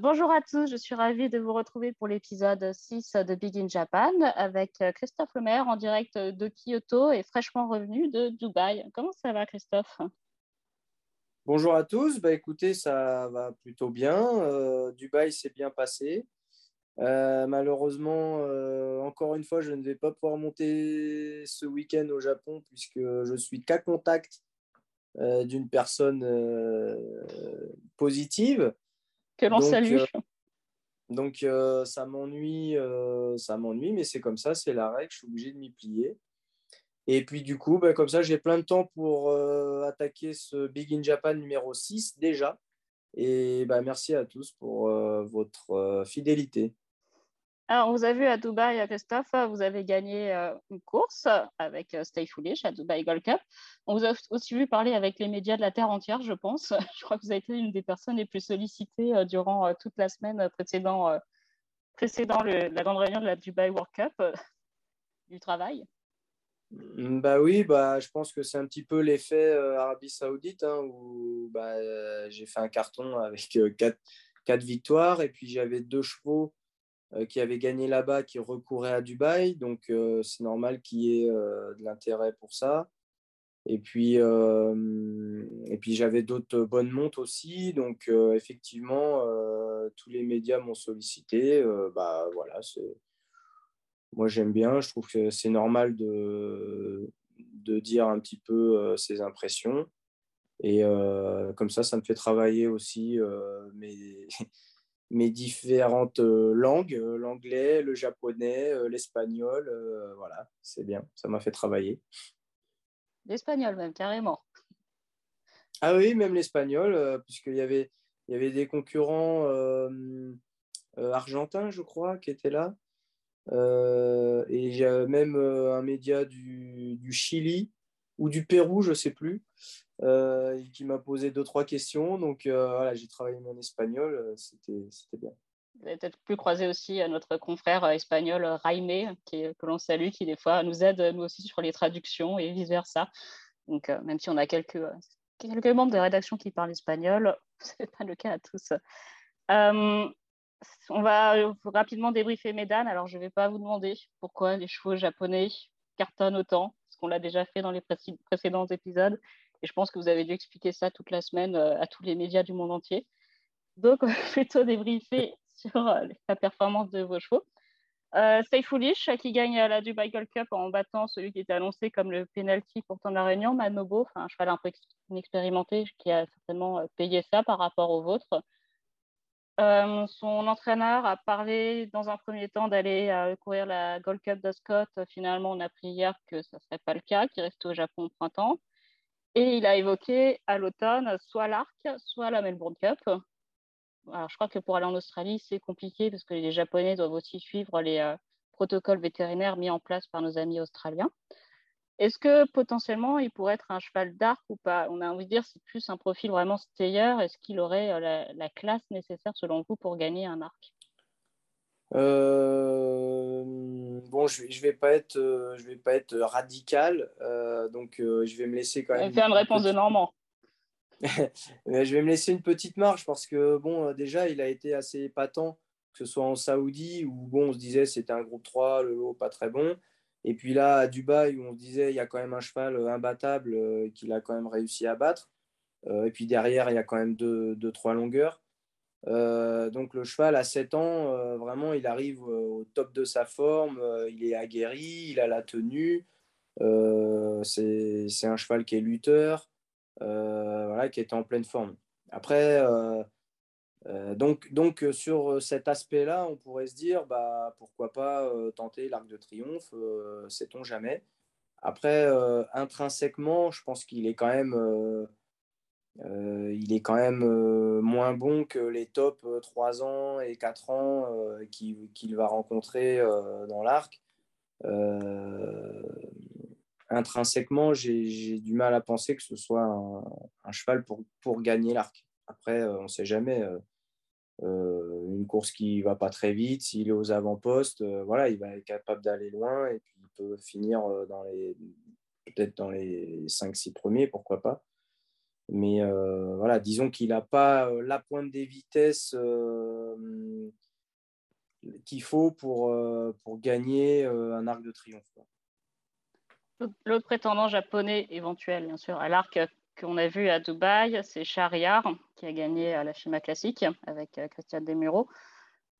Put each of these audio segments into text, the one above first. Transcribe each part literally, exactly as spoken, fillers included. Alors, bonjour à tous, je suis ravie de vous retrouver pour l'épisode six de Big in Japan avec Christophe Lemaire en direct de Kyoto et fraîchement revenu de Dubaï. Comment ça va, Christophe ? Bonjour à tous, bah, écoutez, ça va plutôt bien. Euh, Dubaï s'est bien passé. Euh, malheureusement, euh, encore une fois, je ne vais pas pouvoir monter ce week-end au Japon puisque je suis cas contact euh, d'une personne euh, positive. Que l'on donc, salue. Euh, donc, euh, ça m'ennuie, euh, ça m'ennuie, mais c'est comme ça, c'est la règle, je suis obligé de m'y plier. Et puis, du coup, ben, comme ça, j'ai plein de temps pour euh, attaquer ce Big in Japan numéro six déjà. Et ben, merci à tous pour euh, votre euh, fidélité. Alors, vous avez vu à Dubaï, Christophe, vous avez gagné euh, une course avec euh, Stay Foolish à Dubaï World Cup. On vous a aussi vu parler avec les médias de la Terre entière, je pense. Je crois que vous avez été une des personnes les plus sollicitées euh, durant euh, toute la semaine précédant, euh, précédant le, la grande réunion de la Dubaï World Cup euh, du travail. Bah oui, bah, je pense que c'est un petit peu l'effet euh, Arabie Saoudite hein, où bah, euh, j'ai fait un carton avec euh, quatre, quatre victoires et puis j'avais deux chevaux euh, qui avaient gagné là-bas qui recouraient à Dubaï, donc euh, c'est normal qu'il y ait euh, de l'intérêt pour ça. Et puis, euh, et puis j'avais d'autres bonnes montes aussi, donc euh, effectivement euh, tous les médias m'ont sollicité. Euh, bah, voilà, c'est... Moi, j'aime bien. Je trouve que c'est normal de, de dire un petit peu euh, ses impressions. Et euh, comme ça, ça me fait travailler aussi euh, mes, mes différentes euh, langues, l'anglais, le japonais, euh, l'espagnol. Euh, voilà, c'est bien. Ça m'a fait travailler. L'espagnol même, carrément. Ah oui, même l'espagnol, euh, puisqu'il y avait, il y avait des concurrents euh, euh, argentins, je crois, qui étaient là. Euh, et j'ai même euh, un média du, du Chili ou du Pérou, je ne sais plus, euh, qui m'a posé deux, trois questions. Donc euh, voilà, j'ai travaillé mon espagnol, c'était, c'était bien. Vous avez peut-être pu croiser aussi notre confrère espagnol Jaime, qui, que l'on salue, qui des fois nous aide nous aussi sur les traductions et vice-versa. Donc euh, même si on a quelques, euh, quelques membres de la rédaction qui parlent espagnol, ce n'est pas le cas à tous. Euh, On va rapidement débriefer Médane. Alors, je ne vais pas vous demander pourquoi les chevaux japonais cartonnent autant, parce qu'on l'a déjà fait dans les pré- précédents épisodes. Et je pense que vous avez dû expliquer ça toute la semaine à tous les médias du monde entier. Donc, on va plutôt débriefer sur la performance de vos chevaux. Euh, Stay Foolish, qui gagne la Dubai Gold Cup en battant celui qui était annoncé comme le penalty pourtant de la Réunion, Manobo, enfin, un cheval un peu inexpérimenté qui a certainement payé ça par rapport au vôtre. Euh, son entraîneur a parlé dans un premier temps d'aller euh, courir la Gold Cup de Scott. Finalement, on a appris hier que ça ne serait pas le cas, qu'il restait au Japon au printemps. Et il a évoqué à l'automne soit l'Arc, soit la Melbourne Cup. Alors, je crois que pour aller en Australie, c'est compliqué parce que les Japonais doivent aussi suivre les euh, protocoles vétérinaires mis en place par nos amis australiens. Est-ce que potentiellement, il pourrait être un cheval d'Arc ou pas ? On a envie de dire, c'est plus un profil vraiment stayer. Est-ce qu'il aurait la, la classe nécessaire, selon vous, pour gagner un Arc ? euh, Bon, je ne je vais, vais pas être radical. Euh, donc, euh, je vais me laisser quand même... Faire une réponse petite... de Normand. Je vais me laisser une petite marge parce que, bon, déjà, il a été assez épatant, que ce soit en Saoudi où, bon, on se disait c'était un groupe trois, le lot pas très bon. Et puis là, à Dubaï, où on se disait il y a quand même un cheval imbattable euh, qu'il a quand même réussi à battre. Euh, et puis derrière, il y a quand même deux, deux trois longueurs. Euh, donc le cheval, à sept ans, euh, vraiment, il arrive au top de sa forme. Euh, il est aguerri, il a la tenue. Euh, c'est, c'est un cheval qui est lutteur, euh, voilà, qui est en pleine forme. Après, euh, euh, donc, donc sur cet aspect-là, on pourrait se dire bah, pourquoi pas euh, tenter l'Arc de Triomphe, euh, sait-on jamais. Après, euh, intrinsèquement, je pense qu'il est quand même, euh, euh, il est quand même euh, moins bon que les tops trois ans et quatre ans euh, qu'il, qu'il va rencontrer euh, dans l'Arc. Euh, intrinsèquement, j'ai, j'ai du mal à penser que ce soit un, un cheval pour, pour gagner l'Arc. Après, on ne sait jamais. Euh, une course qui ne va pas très vite, s'il est aux avant-postes, euh, voilà, il va être capable d'aller loin et puis il peut finir dans les, peut-être dans les cinq six premiers, pourquoi pas. Mais euh, voilà, disons qu'il n'a pas euh, la pointe des vitesses euh, qu'il faut pour, euh, pour gagner euh, un arc de triomphe. L'autre prétendant japonais éventuel, bien sûr, à l'arc qu'on a vu à Dubaï, c'est Shahryar, qui a gagné à la Chema classique avec euh, Christian Demuro.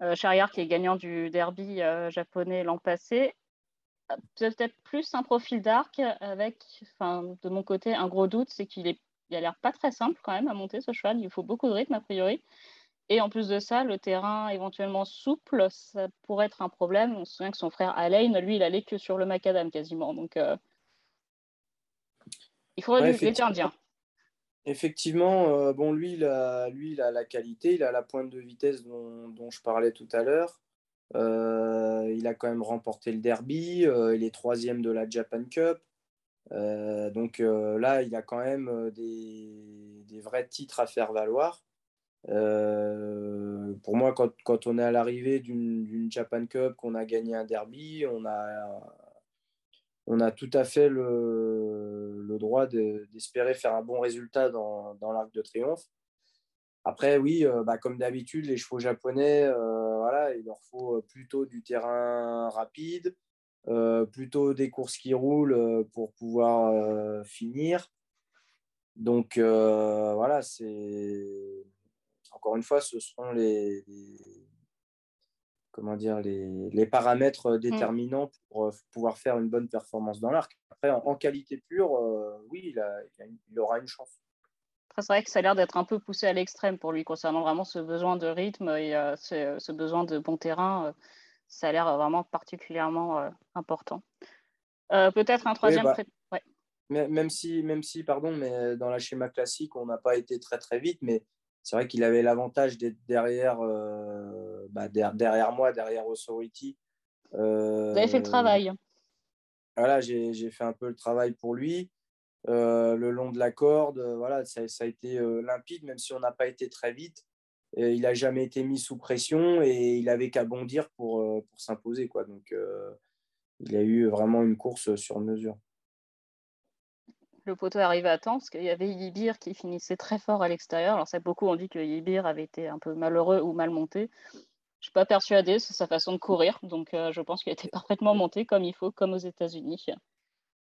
Euh, Shahryar, qui est gagnant du derby euh, japonais l'an passé. Peut-être plus un profil d'arc avec, de mon côté, un gros doute, c'est qu'il est Il a l'air pas très simple quand même à monter ce cheval. Il faut beaucoup de rythme a priori. Et en plus de ça, le terrain éventuellement souple, ça pourrait être un problème. On se souvient que son frère Alain, lui, il allait que sur le macadam quasiment. Donc, euh... il faudrait ouais, les Indiens. Effectivement, euh, bon, lui, il a, lui, il a la qualité. Il a la pointe de vitesse dont, dont je parlais tout à l'heure. Euh, il a quand même remporté le derby. Euh, il est troisième de la Japan Cup. Euh, donc euh, là, il a quand même des, des vrais titres à faire valoir. Euh, pour moi, quand, quand on est à l'arrivée d'une, d'une Japan Cup, qu'on a gagné un derby, on a, on a tout à fait le, le droit de, d'espérer faire un bon résultat dans, dans l'Arc de Triomphe. Après, oui, euh, bah, comme d'habitude, les chevaux japonais, euh, voilà, il leur faut plutôt du terrain rapide. Euh, plutôt des courses qui roulent euh, pour pouvoir euh, finir. Donc euh, voilà, c'est encore une fois, ce seront les, les... comment dire les, les paramètres déterminants pour euh, pouvoir faire une bonne performance dans l'arc. Après, en, en qualité pure, euh, oui, il, a, il, a une, il aura une chance. Après, c'est vrai que ça a l'air d'être un peu poussé à l'extrême pour lui concernant vraiment ce besoin de rythme et euh, ce, ce besoin de bon terrain. Euh... Ça a l'air vraiment particulièrement euh, important. Euh, peut-être un troisième... Oui, bah, pré- ouais. Même si, même si, pardon, mais dans la Schéma classique, on n'a pas été très, très vite, mais c'est vrai qu'il avait l'avantage d'être derrière, euh, bah, der- derrière moi, derrière Authority. Euh, Vous avez fait le travail. Euh, voilà, j'ai, j'ai fait un peu le travail pour lui. Euh, le long de la corde, euh, voilà, ça, ça a été euh, limpide, même si on n'a pas été très vite. Il n'a jamais été mis sous pression et il n'avait qu'à bondir pour, pour s'imposer, quoi. Donc, euh, il a eu vraiment une course sur mesure. Le poteau arrivait à temps parce qu'il y avait Yibir qui finissait très fort à l'extérieur. Alors, ça, beaucoup ont dit que Yibir avait été un peu malheureux ou mal monté. Je ne suis pas persuadée, c'est sa façon de courir. Donc, euh, je pense qu'il a été parfaitement monté comme il faut, comme aux États-Unis.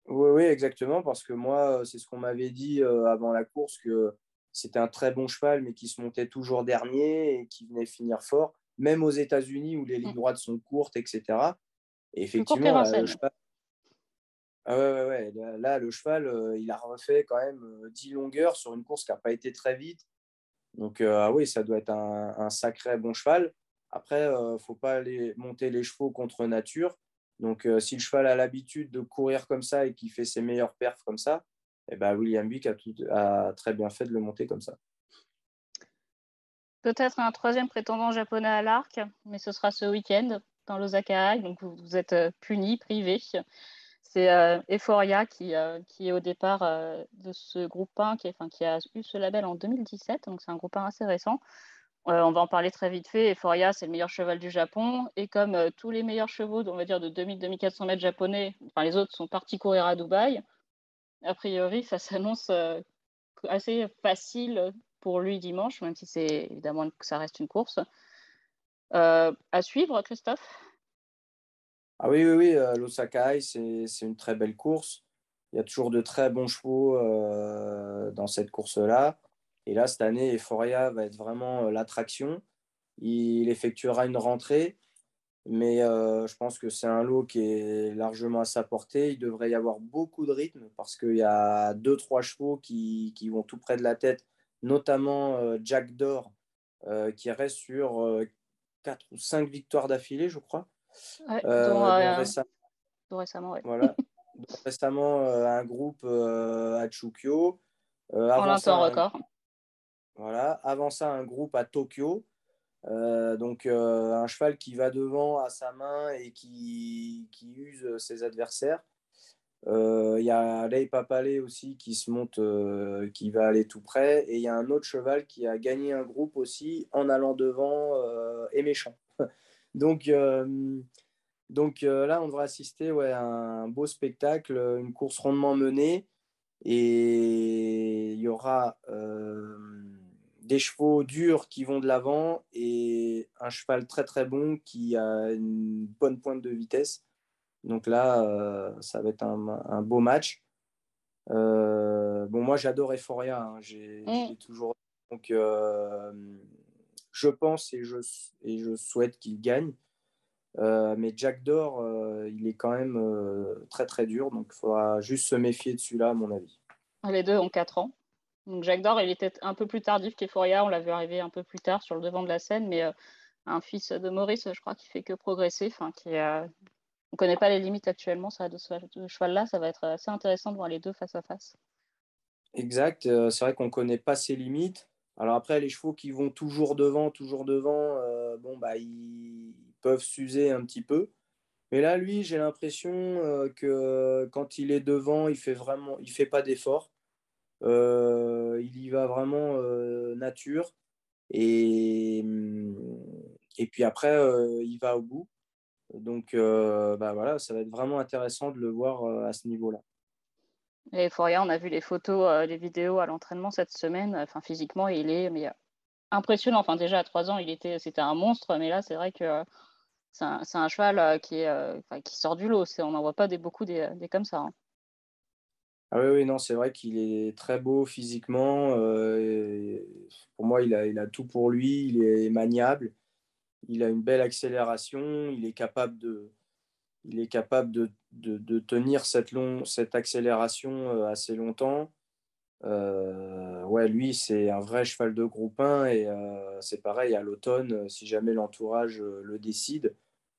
Oui, oui, exactement. Parce que moi, c'est ce qu'on m'avait dit avant la course que c'était un très bon cheval, mais qui se montait toujours dernier et qui venait finir fort, même aux États-Unis où les lignes droites sont courtes, et cetera. Et effectivement, là, le cheval... ah ouais, ouais, ouais. Là, là, le cheval, euh, il a refait quand même euh, dix longueurs sur une course qui n'a pas été très vite. Donc, euh, ah oui, ça doit être un, un sacré bon cheval. Après, il euh, ne faut pas aller monter les chevaux contre nature. Donc, euh, si le cheval a l'habitude de courir comme ça et qu'il fait ses meilleures perfs comme ça, eh ben William Buick a, tout, a très bien fait de le monter comme ça. Peut-être un troisième prétendant japonais à l'arc, mais ce sera ce week-end dans l'Osaka-ai, donc vous, vous êtes puni, privé. C'est euh, Euphoria qui, euh, qui est au départ euh, de ce groupe un, qui, enfin, qui a eu ce label en deux mille dix-sept, donc c'est un groupe un assez récent. Euh, on va en parler très vite fait. Euphoria, c'est le meilleur cheval du Japon. Et comme euh, tous les meilleurs chevaux, on va dire de deux mille à deux mille quatre cents mètres japonais, enfin, les autres sont partis courir à Dubaï. A priori, ça s'annonce assez facile pour lui dimanche, même si c'est évidemment que ça reste une course. Euh, à suivre, Christophe ? Ah oui, oui, oui. Euh, l'Osaka-ai, c'est, c'est une très belle course. Il y a toujours de très bons chevaux euh, dans cette course-là. Et là, cette année, Euphoria va être vraiment euh, l'attraction. Il effectuera une rentrée, mais euh, je pense que c'est un lot qui est largement à sa portée. Il devrait y avoir beaucoup de rythme parce qu'il y a deux trois chevaux qui, qui vont tout près de la tête, notamment euh, Jack d'Or, euh, qui reste sur euh, quatre ou cinq victoires d'affilée, je crois. Ouais, euh, dont, euh, dont récemment, dont récemment, ouais. Voilà. dont récemment euh, un groupe euh, à Chukyo. Euh, en un temps record. Voilà. Avant ça, un groupe à Tokyo. Euh, donc euh, un cheval qui va devant à sa main et qui, qui use ses adversaires. Il euh, y a Lei Papalé aussi qui se monte, euh, qui va aller tout près, et il y a un autre cheval qui a gagné un groupe aussi en allant devant euh, et méchant. donc, euh, donc euh, là on devrait assister ouais, à un beau spectacle, une course rondement menée Et il y aura euh, des chevaux durs qui vont de l'avant et un cheval très très bon qui a une bonne pointe de vitesse. Donc là, euh, ça va être un, un beau match. Euh, bon, moi, j'adore Euphoria. Hein. J'ai, mmh. j'ai toujours... Donc, euh, je pense et je, et je souhaite qu'il gagne. Euh, mais Jack d'Or, euh, il est quand même euh, très très dur, donc il faudra juste se méfier de celui-là à mon avis. Les deux ont quatre ans, donc Jack d'Or il était un peu plus tardif qu'Euphoria, on l'a vu arriver un peu plus tard sur le devant de la scène, mais euh, un fils de Maurice je crois qui fait que progresser, enfin, qui, euh, on ne connaît pas les limites actuellement ça, de ce cheval-là, ça va être assez intéressant de voir les deux face à face. Exact, euh, c'est vrai qu'on ne connaît pas ses limites. Alors après, les chevaux qui vont toujours devant, toujours devant, euh, bon, bah, ils peuvent s'user un petit peu. Mais là, lui, j'ai l'impression euh, que quand il est devant, il fait vraiment, il fait pas d'effort. Euh, il y va vraiment euh, nature. Et, et puis après, euh, il va au bout. Donc euh, bah, voilà, ça va être vraiment intéressant de le voir euh, à ce niveau-là. Et Euphoria, on a vu les photos, euh, les vidéos à l'entraînement cette semaine. Enfin, physiquement, il est mais, euh, impressionnant. Enfin, déjà à trois ans, il était, c'était un monstre, mais là, c'est vrai que euh, c'est, un, c'est un cheval euh, qui, est, euh, qui sort du lot. C'est, on n'en voit pas des, beaucoup des, des comme ça. Hein. Ah oui, oui, non, c'est vrai qu'il est très beau physiquement. Euh, pour moi, il a, il a tout pour lui. Il est maniable. Il a une belle accélération. Il est capable de. Il est capable de, de, de tenir cette, long, cette accélération assez longtemps. Euh, ouais, lui, c'est un vrai cheval de groupe un. Et euh, c'est pareil, à l'automne, si jamais l'entourage le décide,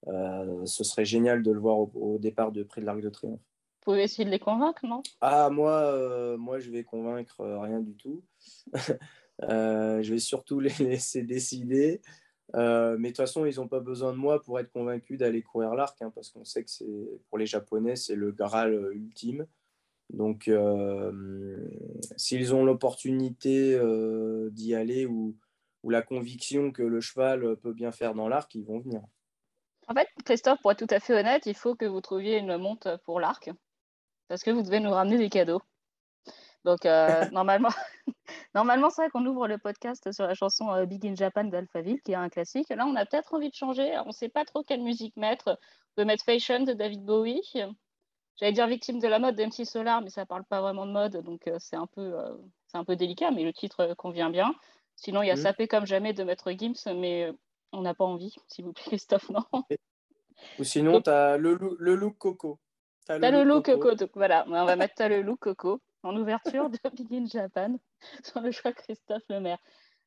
euh, ce serait génial de le voir au, au départ du Prix de l'Arc de Triomphe. Vous pouvez essayer de les convaincre, non ? Ah, moi, euh, moi, je vais convaincre euh, rien du tout. euh, je vais surtout les laisser décider. Euh, mais de toute façon, ils n'ont pas besoin de moi pour être convaincus d'aller courir l'arc, hein, parce qu'on sait que c'est, pour les Japonais, c'est le Graal ultime. Donc, euh, s'ils ont l'opportunité euh, d'y aller ou, ou la conviction que le cheval peut bien faire dans l'arc, ils vont venir. En fait, Christophe, pour être tout à fait honnête, il faut que vous trouviez une monte pour l'arc, parce que vous devez nous ramener des cadeaux. Donc, euh, normalement... Normalement, c'est vrai qu'on ouvre le podcast sur la chanson Big in Japan d'Alphaville, qui est un classique. Là, on a peut-être envie de changer. On ne sait pas trop quelle musique mettre. On peut mettre Fashion de David Bowie. J'allais dire Victime de la mode d'M C Solar, mais ça ne parle pas vraiment de mode, donc c'est un, peu, euh, c'est un peu délicat, mais le titre convient bien. Sinon, il y a mmh. Sapé comme jamais de Maître Gims, mais on n'a pas envie, s'il vous plaît, Christophe, non. Ou sinon, tu as le, le look Coco. Tu as le, le look Coco, coco donc voilà, on va mettre t'as le look Coco. En ouverture de Big in Japan, sur le choix Christophe Lemaire.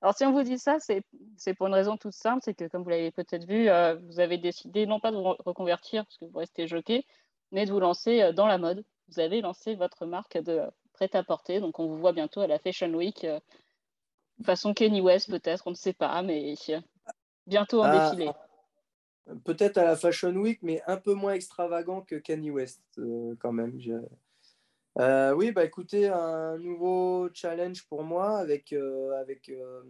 Alors, si on vous dit ça, c'est, c'est pour une raison toute simple, c'est que, comme vous l'avez peut-être vu, euh, vous avez décidé, non pas de vous reconvertir, parce que vous restez jockey, mais de vous lancer euh, dans la mode. Vous avez lancé votre marque de euh, prêt-à-porter, donc on vous voit bientôt à la Fashion Week, euh, façon Kenny West peut-être, on ne sait pas, mais euh, bientôt en ah, défilé. Peut-être à la Fashion Week, mais un peu moins extravagant que Kenny West, euh, quand même, je... Euh, oui, bah écoutez, un nouveau challenge pour moi avec, euh, avec euh,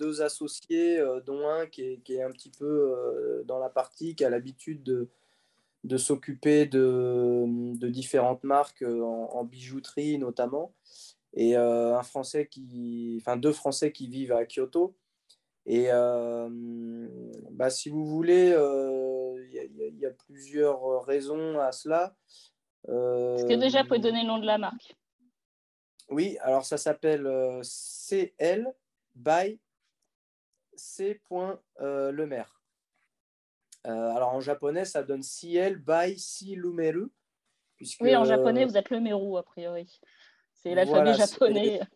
deux associés, euh, dont un qui est, qui est un petit peu euh, dans la partie, qui a l'habitude de, de s'occuper de, de différentes marques en, en bijouterie notamment, et euh, un Français qui, enfin deux Français qui vivent à Kyoto. Et euh, bah, si vous voulez, il euh, y, y, y a plusieurs raisons à cela. Euh, Est-ce que déjà, vous pouvez donner le nom de la marque ? Oui, alors ça s'appelle euh, C L by C.Lemaire. Euh, alors en japonais, ça donne C L by C.Lemaire. Oui, en japonais, euh, vous êtes le Meru, a priori. C'est l'alphabet voilà, japonais. C'est...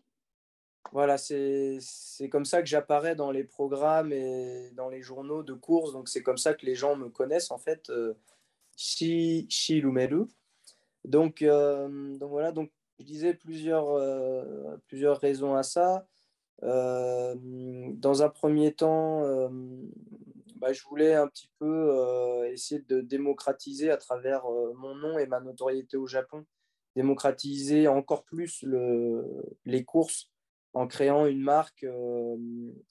Voilà, c'est... c'est comme ça que j'apparais dans les programmes et dans les journaux de course. Donc c'est comme ça que les gens me connaissent, en fait. Euh, C.Lemaire. Donc, euh, donc voilà, donc, je disais plusieurs, euh, plusieurs raisons à ça. Euh, dans un premier temps, euh, bah, je voulais un petit peu euh, essayer de démocratiser à travers euh, mon nom et ma notoriété au Japon, démocratiser encore plus le, les courses en créant une marque euh,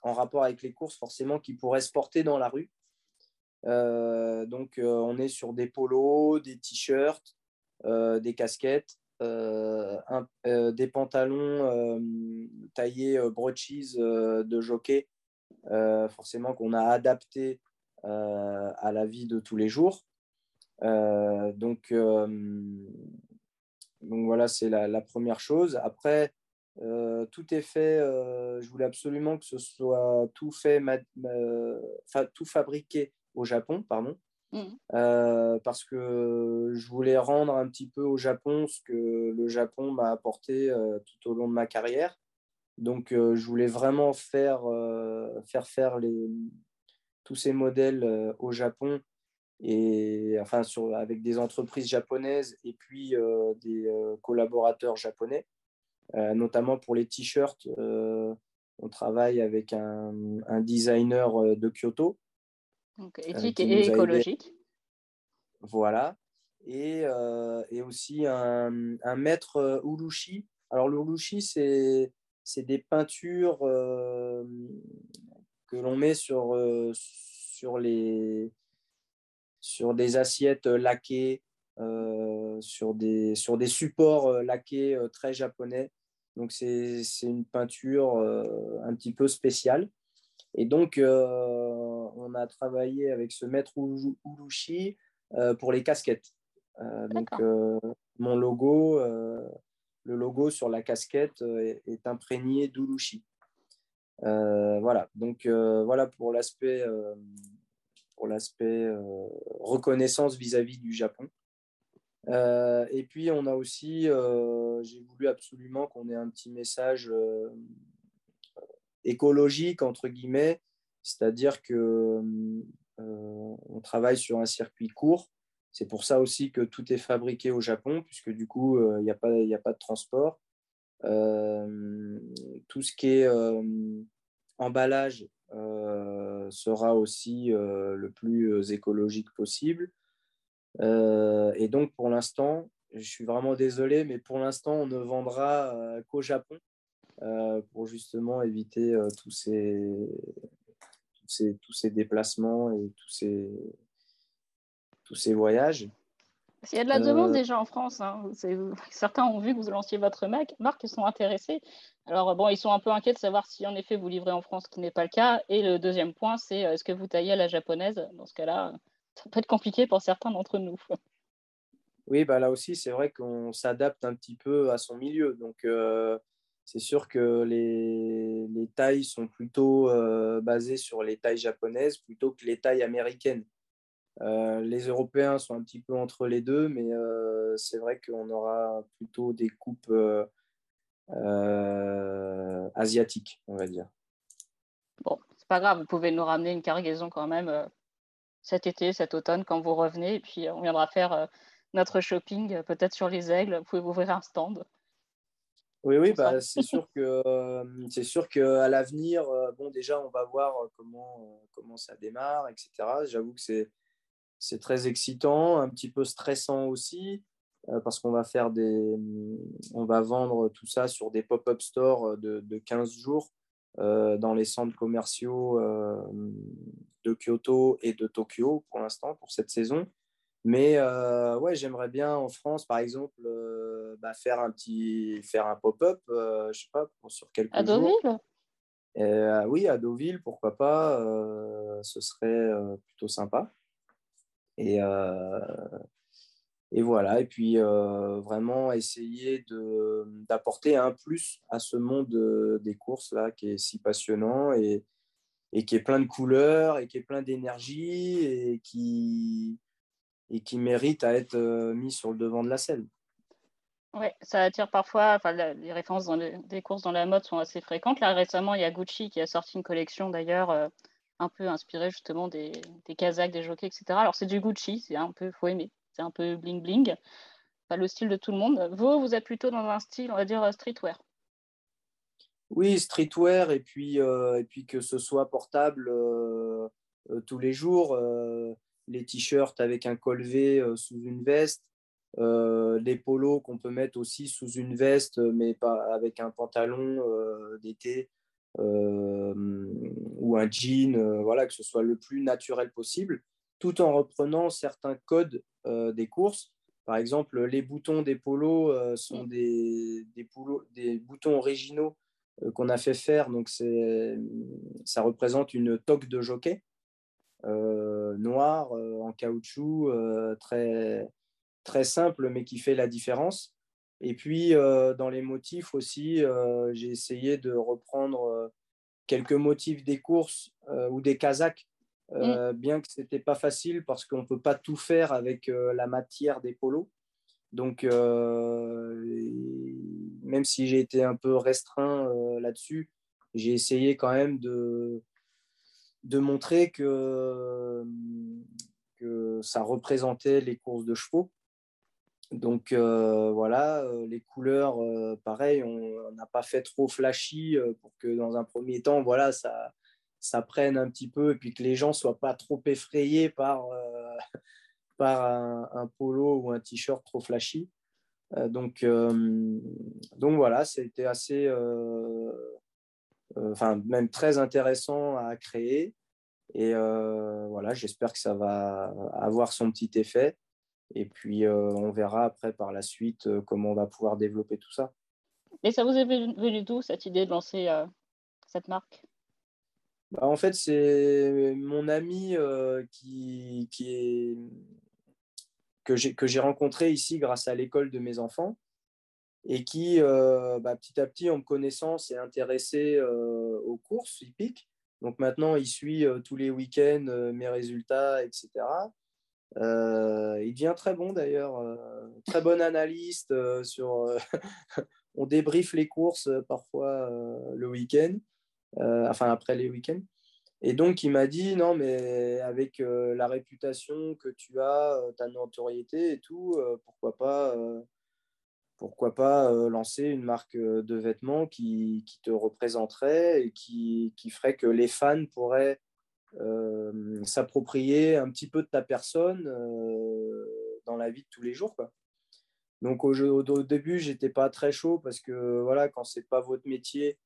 en rapport avec les courses forcément qui pourrait se porter dans la rue. Euh, donc, euh, on est sur des polos, des t-shirts, Euh, des casquettes euh, un, euh, des pantalons euh, taillés euh, brochies euh, de jockey, euh, forcément qu'on a adapté euh, à la vie de tous les jours. Euh, donc, euh, donc voilà, c'est la, la première chose. Après, euh, tout est fait, euh, je voulais absolument que ce soit tout fait, ma, ma, fa, tout fabriqué au Japon, pardon, mmh. euh, parce que je voulais rendre un petit peu au Japon ce que le Japon m'a apporté euh, tout au long de ma carrière. Donc, euh, je voulais vraiment faire euh, faire, faire les, tous ces modèles euh, au Japon. Et enfin sur, avec des entreprises japonaises et puis euh, des euh, collaborateurs japonais, euh, notamment pour les t-shirts. Euh, on travaille avec un, un designer euh, de Kyoto. Donc éthique euh, et écologique. Voilà. Et, euh, et aussi un, un maître euh, urushi. Alors l'urushi, c'est, c'est des peintures euh, que l'on met sur, euh, sur les... sur des assiettes laquées, euh, sur, des, sur des supports laqués euh, très japonais. Donc, c'est, c'est une peinture euh, un petit peu spéciale. Et donc, euh, on a travaillé avec ce maître urushi euh, pour les casquettes. Euh, donc, euh, mon logo, euh, le logo sur la casquette est, est imprégné d'urushi. Euh, voilà. Donc, euh, voilà pour l'aspect... Euh, pour l'aspect euh, reconnaissance vis-à-vis du Japon. Euh, et puis, on a aussi, euh, j'ai voulu absolument qu'on ait un petit message euh, écologique, entre guillemets, c'est-à-dire qu'on euh, travaille sur un circuit court. C'est pour ça aussi que tout est fabriqué au Japon, puisque du coup, il euh, n'y a pas, y a pas de transport. Euh, tout ce qui est euh, emballage, Euh, sera aussi euh, le plus écologique possible. Euh, et donc, pour l'instant, je suis vraiment désolé, mais pour l'instant, on ne vendra euh, qu'au Japon euh, pour justement éviter euh, tous, ces, tous, ces, tous ces déplacements et tous ces, tous ces voyages. Il y a de la demande euh... déjà en France. Hein. C'est... Certains ont vu que vous lanciez votre marque, ils sont intéressés. Alors, bon, ils sont un peu inquiets de savoir si, en effet, vous livrez en France, ce qui n'est pas le cas. Et le deuxième point, c'est est-ce que vous taillez à la japonaise? Dans ce cas-là, ça peut être compliqué pour certains d'entre nous. Oui, bah là aussi, c'est vrai qu'on s'adapte un petit peu à son milieu. Donc, euh, c'est sûr que les, les tailles sont plutôt euh, basées sur les tailles japonaises plutôt que les tailles américaines. Euh, les Européens sont un petit peu entre les deux, mais euh, c'est vrai qu'on aura plutôt des coupes euh, euh, asiatiques, on va dire. Bon, c'est pas grave, vous pouvez nous ramener une cargaison quand même euh, cet été, cet automne, quand vous revenez, et puis on viendra faire euh, notre shopping, peut-être sur les Aigles, vous pouvez ouvrir un stand. Oui, oui, bah, c'est sûr que euh, c'est sûr qu'à l'avenir, euh, bon, déjà, on va voir comment, euh, comment ça démarre, et cetera. J'avoue que c'est C'est très excitant, un petit peu stressant aussi, euh, parce qu'on va faire des, on va vendre tout ça sur des pop-up stores de, de quinze jours euh, dans les centres commerciaux euh, de Kyoto et de Tokyo pour l'instant, pour cette saison. Mais euh, ouais, j'aimerais bien en France, par exemple, euh, bah faire un petit, faire un pop-up, euh, je sais pas, pour, sur quelques jours. À Deauville ? euh, Oui, à Deauville, pourquoi pas, euh, ce serait euh, plutôt sympa. Et, euh, et voilà, et puis euh, vraiment essayer de, d'apporter un plus à ce monde des courses là, qui est si passionnant et, et qui est plein de couleurs et qui est plein d'énergie et qui, et qui mérite à être mis sur le devant de la scène. Oui, ça attire parfois, enfin, la, les références dans les, des courses dans la mode sont assez fréquentes. Là, récemment, il y a Gucci qui a sorti une collection d'ailleurs euh... un peu inspiré justement des, des casaques, des jockeys, et cetera. Alors, c'est du Gucci, c'est un peu, faut aimer, c'est un peu bling-bling, pas le style de tout le monde. Vous, vous êtes plutôt dans un style, on va dire, streetwear. Oui, streetwear, et puis, euh, et puis que ce soit portable euh, euh, tous les jours, euh, les t-shirts avec un col V euh, sous une veste, euh, les polos qu'on peut mettre aussi sous une veste, mais pas avec un pantalon euh, d'été, Euh, ou un jean, euh, voilà, que ce soit le plus naturel possible, tout en reprenant certains codes euh, des courses, Par exemple, les boutons des polos euh, sont des, des, polos, des boutons originaux euh, qu'on a fait faire. Donc, c'est, ça représente une toque de jockey euh, noire euh, en caoutchouc, euh, très, très simple, mais qui fait la différence. Et puis, euh, dans les motifs aussi, euh, j'ai essayé de reprendre euh, quelques motifs des courses euh, ou des casaques. Euh, mmh. Bien que ce n'était pas facile parce qu'on ne peut pas tout faire avec euh, la matière des polos. Donc, euh, même si j'ai été un peu restreint euh, là-dessus, j'ai essayé quand même de, de montrer que, que ça représentait les courses de chevaux. Donc, euh, voilà, les couleurs, euh, pareil, on n'a pas fait trop flashy pour que dans un premier temps, voilà, ça... ça prenne un petit peu et puis que les gens ne soient pas trop effrayés par, euh, par un, un polo ou un t-shirt trop flashy. Euh, donc, euh, donc voilà, c'était assez, euh, euh, enfin, même très intéressant à créer. Et euh, voilà, j'espère que ça va avoir son petit effet. Et puis, euh, on verra après par la suite euh, comment on va pouvoir développer tout ça. Et ça vous est venu d'où cette idée de lancer euh, cette marque ? Bah, en fait, c'est mon ami euh, qui, qui est... que, j'ai, que j'ai rencontré ici grâce à l'école de mes enfants et qui, euh, bah, petit à petit, en me connaissant, s'est intéressé euh, aux courses hippiques. Donc maintenant, il suit euh, tous les week-ends euh, mes résultats, et cetera. Euh, il devient très bon d'ailleurs, euh, très bon analyste. Euh, sur, euh, on débriefe les courses euh, parfois euh, le week-end. Euh, enfin après les week-ends, et donc il m'a dit non mais avec euh, la réputation que tu as, euh, ta notoriété et tout, euh, pourquoi pas, euh, pourquoi pas euh, lancer une marque euh, de vêtements qui, qui te représenterait et qui, qui ferait que les fans pourraient euh, s'approprier un petit peu de ta personne euh, dans la vie de tous les jours quoi. Donc au, au début j'étais pas très chaud parce que voilà, quand c'est pas votre métier,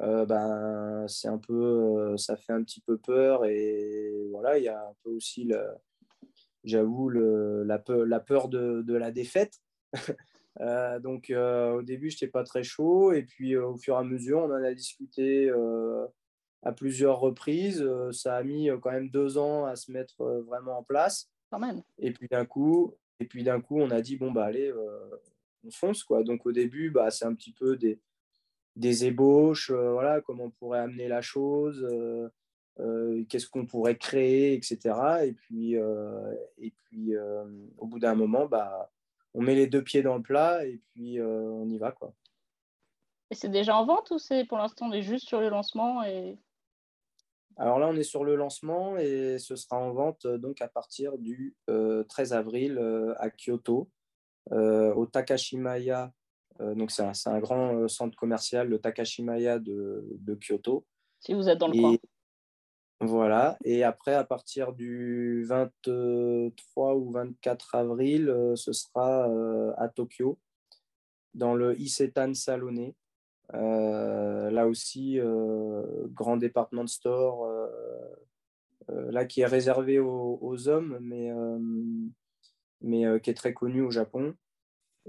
Euh, ben, c'est un peu, euh, ça fait un petit peu peur et voilà, il y a un peu aussi, le, j'avoue, le, la peur, la peur de, de la défaite. euh, donc euh, au début, je n'étais pas très chaud et puis euh, au fur et à mesure, on en a discuté euh, à plusieurs reprises. Euh, ça a mis euh, quand même deux ans à se mettre euh, vraiment en place. Quand même. Et puis d'un coup, et puis d'un coup, on a dit bon bah allez, euh, on fonce quoi. Donc au début, bah c'est un petit peu des des ébauches, euh, voilà, comment on pourrait amener la chose, euh, euh, qu'est-ce qu'on pourrait créer, et cetera. Et puis, euh, et puis euh, au bout d'un moment, bah, on met les deux pieds dans le plat et puis euh, on y va, quoi. Et c'est déjà en vente ou c'est pour l'instant on est juste sur le lancement et... Alors là, on est sur le lancement et ce sera en vente donc à partir du euh, treize avril euh, à Kyoto, euh, au Takashimaya. Donc, c'est un, c'est un grand centre commercial, le Takashimaya de, de Kyoto. Si vous êtes dans le et, coin. Voilà. Et après, à partir du vingt-trois ou vingt-quatre avril, ce sera euh, à Tokyo, dans le Isetan Salone. Euh, là aussi, euh, grand département de store, euh, euh, là qui est réservé aux, aux hommes, mais, euh, mais euh, qui est très connu au Japon.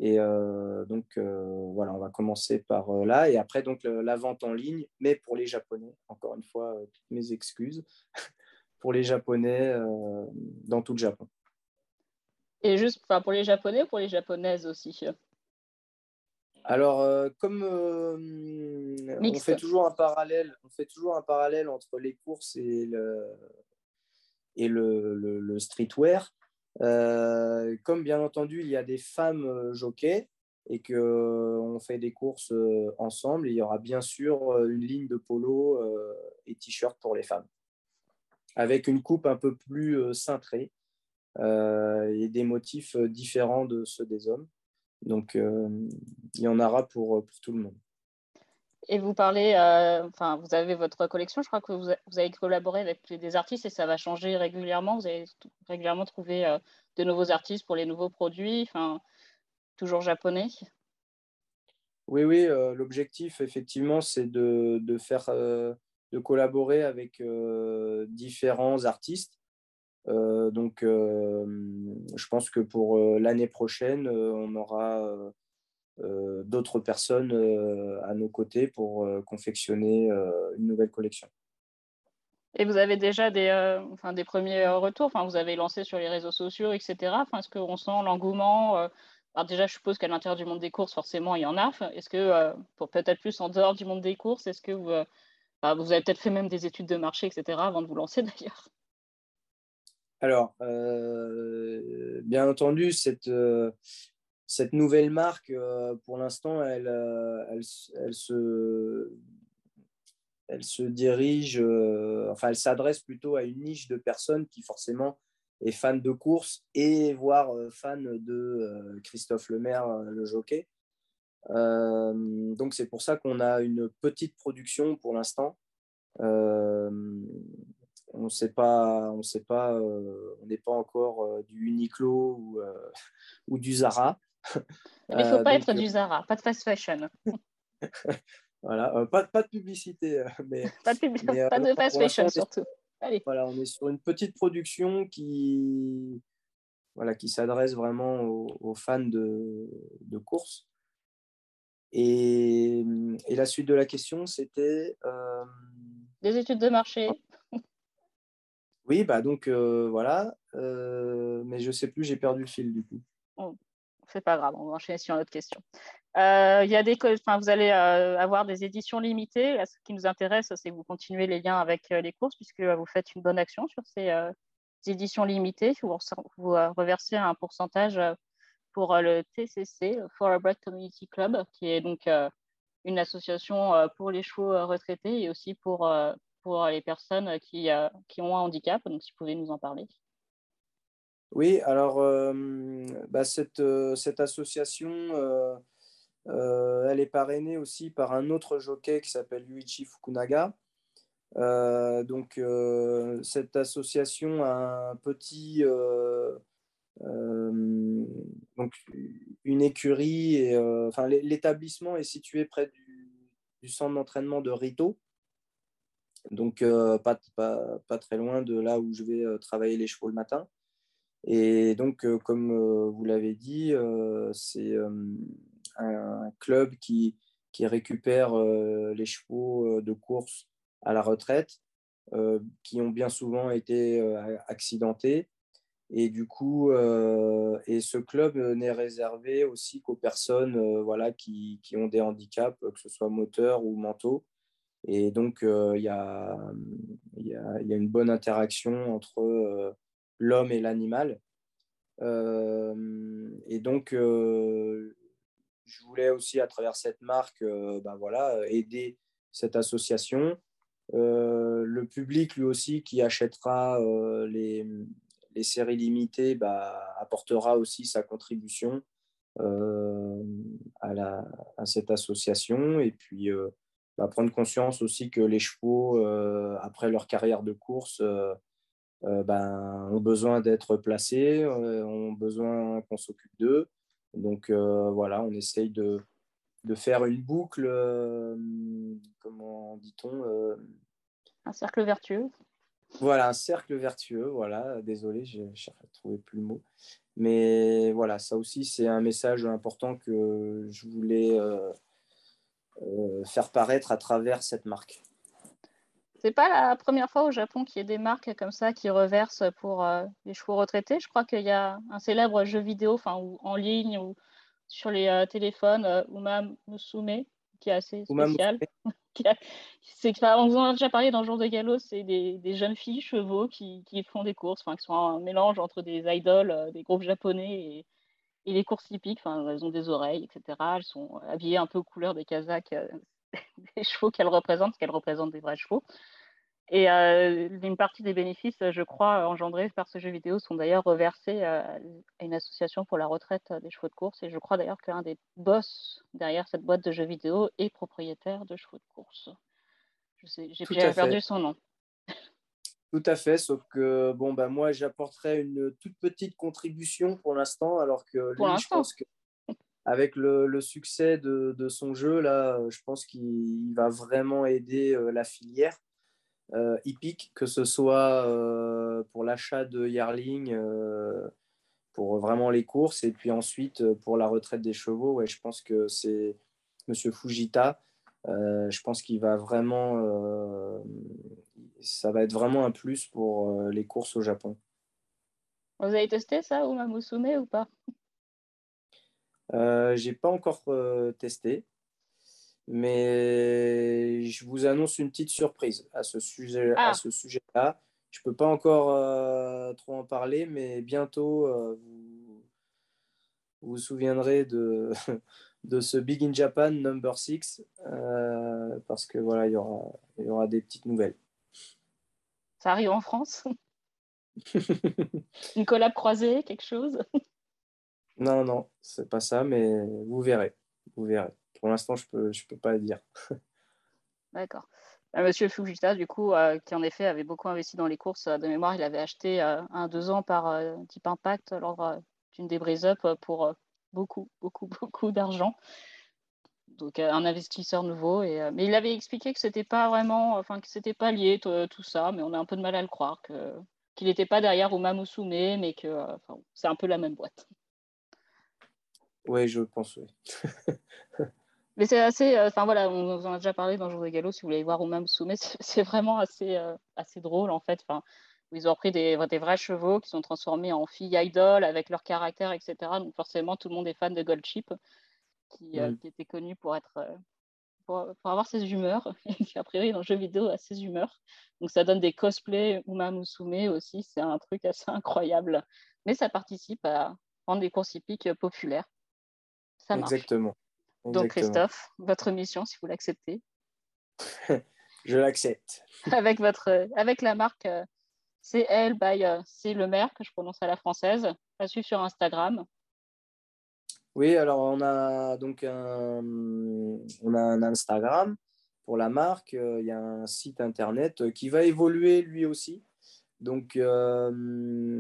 Et euh, donc, euh, voilà, on va commencer par euh, là. Et après, donc, le, la vente en ligne, mais pour les Japonais. Encore une fois, euh, toutes mes excuses. Pour les Japonais, euh, dans tout le Japon. Et juste pour les Japonais ou pour les Japonaises aussi ? Alors, euh, comme euh, on, fait toujours un parallèle, on fait toujours un parallèle entre les courses et le, et le, le, le streetwear. Euh, comme bien entendu il y a des femmes euh, jockeys et qu'on euh, fait des courses euh, ensemble, il y aura bien sûr euh, une ligne de polo euh, et t-shirt pour les femmes avec une coupe un peu plus euh, cintrée euh, et des motifs euh, différents de ceux des hommes, donc euh, il y en aura pour, pour tout le monde. Et vous parlez, euh, enfin, vous avez votre collection, je crois que vous, a, vous avez collaboré avec des artistes et ça va changer régulièrement. Vous allez t- régulièrement trouver euh, de nouveaux artistes pour les nouveaux produits, enfin, toujours japonais. Oui, oui, euh, l'objectif, effectivement, c'est de, de, faire, euh, de collaborer avec euh, différents artistes Euh, donc, euh, je pense que pour euh, l'année prochaine, euh, on aura euh, d'autres personnes euh, à nos côtés pour euh, confectionner euh, une nouvelle collection. Et vous avez déjà des, euh, enfin, des premiers retours, enfin, vous avez lancé sur les réseaux sociaux, et cetera. Enfin, est-ce qu'on sent l'engouement euh... Alors déjà, je suppose qu'à l'intérieur du monde des courses, forcément, il y en a. Est-ce que, euh, pour peut-être plus en dehors du monde des courses, est-ce que vous, euh, bah, vous avez peut-être fait même des études de marché, et cetera, avant de vous lancer d'ailleurs? Alors, euh, bien entendu, cette, euh, cette nouvelle marque, euh, pour l'instant, elle, euh, elle, elle, se, elle se dirige, euh, enfin, elle s'adresse plutôt à une niche de personnes qui, forcément, et fan de course et voire fan de Christophe Lemaire, le jockey. Euh, donc, c'est pour ça qu'on a une petite production pour l'instant. Euh, on ne sait pas, on sait pas, euh, on n'est pas encore euh, du Uniqlo ou, euh, ou du Zara. Il ne faut pas euh, donc, être du Zara, pas de fast fashion. Voilà, euh, pas, pas de publicité. Mais, pas de, pub... mais, pas euh, de fast fashion surtout. Allez. Voilà, on est sur une petite production qui, voilà, qui s'adresse vraiment aux, aux fans de, de course. Et, et la suite de la question, c'était... Euh... Des études de marché. Oui, bah donc euh, voilà. Euh, mais je ne sais plus, j'ai perdu le fil du coup. Oh, c'est pas grave, on va enchaîner sur une autre question. Euh, y a des, enfin, vous allez euh, avoir des éditions limitées. Là, ce qui nous intéresse, c'est que vous continuez les liens avec euh, les courses, puisque euh, vous faites une bonne action sur ces euh, éditions limitées. Vous, vous euh, reversez un pourcentage euh, pour euh, le T C C, Thoroughbred Community Club, qui est donc euh, une association euh, pour les chevaux euh, retraités et aussi pour, euh, pour les personnes qui, euh, qui ont un handicap. Donc, si vous pouvez nous en parler. Oui, alors euh, bah, cette, euh, cette association... Euh... Euh, elle est parrainée aussi par un autre jockey qui s'appelle Yuichi Fukunaga. Euh, donc, euh, cette association a un petit, euh, euh, donc une écurie. Et, euh, enfin, l'établissement est situé près du, du centre d'entraînement de Rito, donc euh, pas, pas, pas très loin de là où je vais travailler les chevaux le matin. Et donc, euh, comme euh, vous l'avez dit, euh, c'est euh, un club qui, qui récupère euh, les chevaux de course à la retraite, euh, qui ont bien souvent été euh, accidentés. Et du coup, euh, et ce club n'est réservé aussi qu'aux personnes euh, voilà, qui, qui ont des handicaps, que ce soit moteurs ou mentaux. Et donc, il euh, y, y, y a une bonne interaction entre euh, l'homme et l'animal. Euh, et donc... Euh, Je voulais aussi, à travers cette marque, euh, ben voilà, aider cette association. Euh, le public, lui aussi, qui achètera euh, les, les séries limitées, bah, apportera aussi sa contribution euh, à, la, à cette association. Et puis, euh, bah, prendre conscience aussi que les chevaux, euh, après leur carrière de course, euh, euh, ben, ont besoin d'être placés, euh, ont besoin qu'on s'occupe d'eux. Donc euh, voilà, on essaye de, de faire une boucle, euh, comment dit-on euh... un cercle vertueux. Voilà, un cercle vertueux, voilà. Désolé, je ne trouvais plus le mot. Mais voilà, ça aussi, c'est un message important que je voulais euh, euh, faire paraître à travers cette marque. Ce n'est pas la première fois au Japon qu'il y ait des marques comme ça qui reversent pour euh, les chevaux retraités. Je crois qu'il y a un célèbre jeu vidéo, enfin, ou en ligne ou sur les euh, téléphones, euh, Uma Musume, qui est assez spécial. a... c'est, enfin, on vous en a déjà parlé dans le jour de galop, c'est des, des jeunes filles chevaux qui, qui font des courses, enfin, qui sont un mélange entre des idoles, euh, des groupes japonais et, et les courses hippiques. Enfin, elles ont des oreilles, et cetera. Elles sont habillées un peu aux couleurs des casaques. Euh, des chevaux qu'elle représente, parce qu'elle représente des vrais chevaux. Et euh, une partie des bénéfices, je crois, engendrés par ce jeu vidéo sont d'ailleurs reversés euh, à une association pour la retraite des chevaux de course. Et je crois d'ailleurs qu'un des boss derrière cette boîte de jeux vidéo est propriétaire de chevaux de course. Je sais, j'ai perdu son nom. Tout à fait, sauf que bon, bah, moi, j'apporterai une toute petite contribution pour l'instant, alors que lui, je pense que... Avec le, le succès de, de son jeu, là, je pense qu'il va vraiment aider euh, la filière. euh, hippique, que ce soit euh, pour l'achat de yearling, euh, pour vraiment les courses, et puis ensuite pour la retraite des chevaux. Ouais, je pense que c'est Monsieur Fujita. Euh, je pense qu'il va vraiment, euh, ça va être vraiment un plus pour euh, les courses au Japon. Vous avez testé ça, Uma Musume, ou pas? euh, J'ai pas encore euh, testé, mais je vous annonce une petite surprise à ce sujet, ah. à ce sujet-là. Je peux pas encore euh, trop en parler, mais bientôt euh, vous, vous vous souviendrez de. de ce Big in Japan number six, euh, parce que voilà, il y aura, il y aura des petites nouvelles. Ça arrive en France? Une collab croisée, quelque chose? Non, non, c'est pas ça, mais vous verrez. Vous verrez. Pour l'instant, je peux, je peux pas le dire. D'accord. Monsieur Fujita, du coup, euh, qui en effet avait beaucoup investi dans les courses, de mémoire, il avait acheté euh, un, deux ans par euh, Deep Impact lors euh, d'une des breeze-up pour... Euh, beaucoup, beaucoup, beaucoup d'argent. Donc, un investisseur nouveau. Et, mais il avait expliqué que ce n'était pas vraiment, enfin, que ce n'était pas lié t- tout ça, mais on a un peu de mal à le croire, que, qu'il n'était pas derrière Uma Musume, mais que enfin, c'est un peu la même boîte. Oui, je pense, oui. Mais c'est assez, enfin euh, voilà, on vous en a déjà parlé dans Jour de Galop, si vous voulez voir Uma Musume, c'est, c'est vraiment assez, euh, assez drôle, en fait. Enfin, ils ont repris des, des vrais chevaux qui sont transformés en filles idoles avec leur caractère, et cetera. Donc forcément, tout le monde est fan de Gold Chip, qui, mmh. euh, qui était connu pour, être, pour, pour avoir ses humeurs, et qui a priori dans le jeu vidéo a ses humeurs. Donc ça donne des cosplays Uma Musume aussi, c'est un truc assez incroyable. Mais ça participe à rendre des courses hippiques populaires. Ça marche. Exactement. Exactement. Donc Christophe, votre mission, si vous l'acceptez. Je l'accepte. Avec, votre, avec la marque... Euh, C L by C.Lemaire, que je prononce à la française, à suivre sur Instagram. Oui, alors on a donc un, on a un Instagram pour la marque. Il y a un site internet qui va évoluer lui aussi. Donc, euh,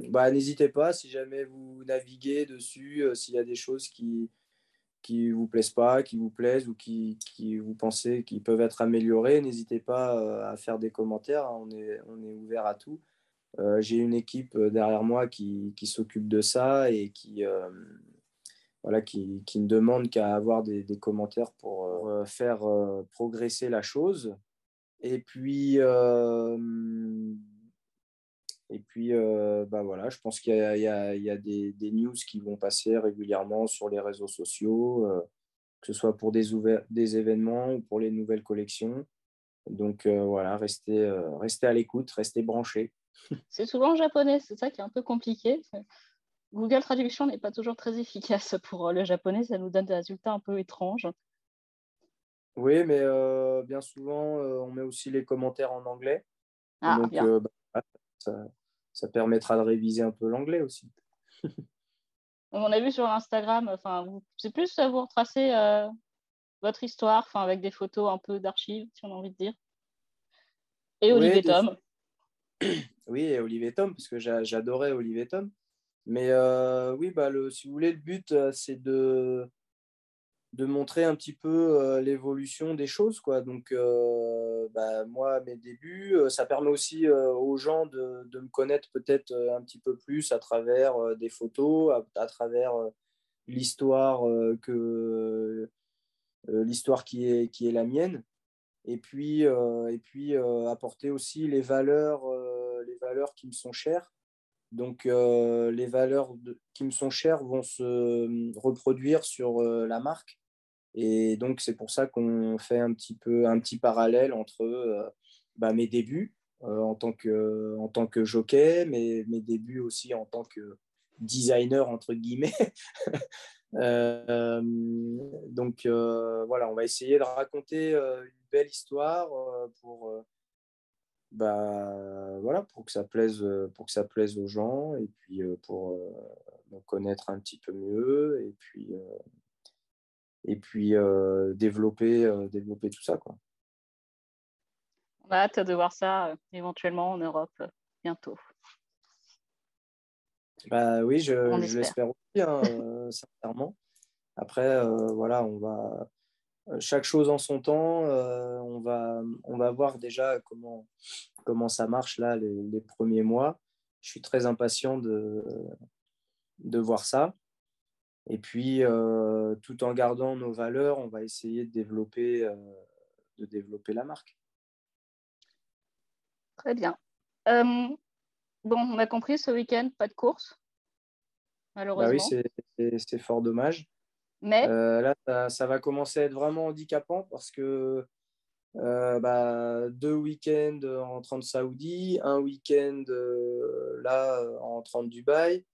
bah, n'hésitez pas si jamais vous naviguez dessus, euh, s'il y a des choses qui qui vous plaisent pas, qui vous plaisent ou qui, qui vous pensez qui peuvent être améliorées, n'hésitez pas à faire des commentaires. On est, on est ouvert à tout. Euh, j'ai une équipe derrière moi qui, qui s'occupe de ça et qui, euh, voilà, qui, qui ne demande qu'à avoir des, des commentaires pour euh, faire euh, progresser la chose. Et puis, euh, et puis euh, bah voilà, je pense qu'il y a, il y a, il y a des, des news qui vont passer régulièrement sur les réseaux sociaux, euh, que ce soit pour des, ouver- des événements ou pour les nouvelles collections. Donc euh, voilà, restez, euh, restez à l'écoute, restez branchés. C'est souvent en japonais, c'est ça qui est un peu compliqué. Google Traduction n'est pas toujours très efficace pour le japonais, ça nous donne des résultats un peu étranges. Oui, mais euh, bien souvent, euh, on met aussi les commentaires en anglais. Ah, donc, bien. Euh, bah, ça, ça permettra de réviser un peu l'anglais aussi. On a vu sur Instagram, vous, c'est plus vous retracer euh, votre histoire avec des photos un peu d'archives, si on a envie de dire. Et Olivier oui, Tom. Oui, et Olivier Tom, parce que j'a, j'adorais Olivier Tom. Mais euh, oui, bah le, si vous voulez, le but, c'est de, de montrer un petit peu euh, l'évolution des choses, quoi. Donc, euh, bah, moi, mes débuts, ça permet aussi euh, aux gens de, de me connaître peut-être un petit peu plus à travers euh, des photos, à, à travers euh, l'histoire, euh, que, euh, l'histoire qui est, qui est la mienne. Et puis, euh, et puis euh, apporter aussi les valeurs, euh, les valeurs qui me sont chères. Donc, euh, les valeurs de, qui me sont chères vont se reproduire sur euh, la marque. Et donc, c'est pour ça qu'on fait un petit peu un petit parallèle entre euh, bah, mes débuts euh, en tant que euh, en tant que jockey, mais mes débuts aussi en tant que designer entre guillemets. Euh, donc euh, voilà, on va essayer de raconter euh, une belle histoire euh, pour euh, bah voilà pour que ça plaise pour que ça plaise aux gens et puis euh, pour euh, me connaître un petit peu mieux et puis euh, et puis euh, développer euh, développer tout ça, quoi. On a hâte de voir ça euh, éventuellement en Europe euh, bientôt. Bah oui, je, je l'espère aussi, hein, euh, sincèrement. Après, euh, voilà, on va, chaque chose en son temps. Euh, on, va, on va voir déjà comment, comment ça marche là, les, les premiers mois. Je suis très impatient de, de voir ça. Et puis, euh, tout en gardant nos valeurs, on va essayer de développer, euh, de développer la marque. Très bien. Euh, bon, on a compris, ce week-end, pas de course, malheureusement. Bah oui, c'est, c'est, c'est fort dommage. Mais euh, là, ça, ça va commencer à être vraiment handicapant parce que euh, bah, deux week-ends en rentrant de Saoudi, un week-end euh, là en rentrant de Dubaï.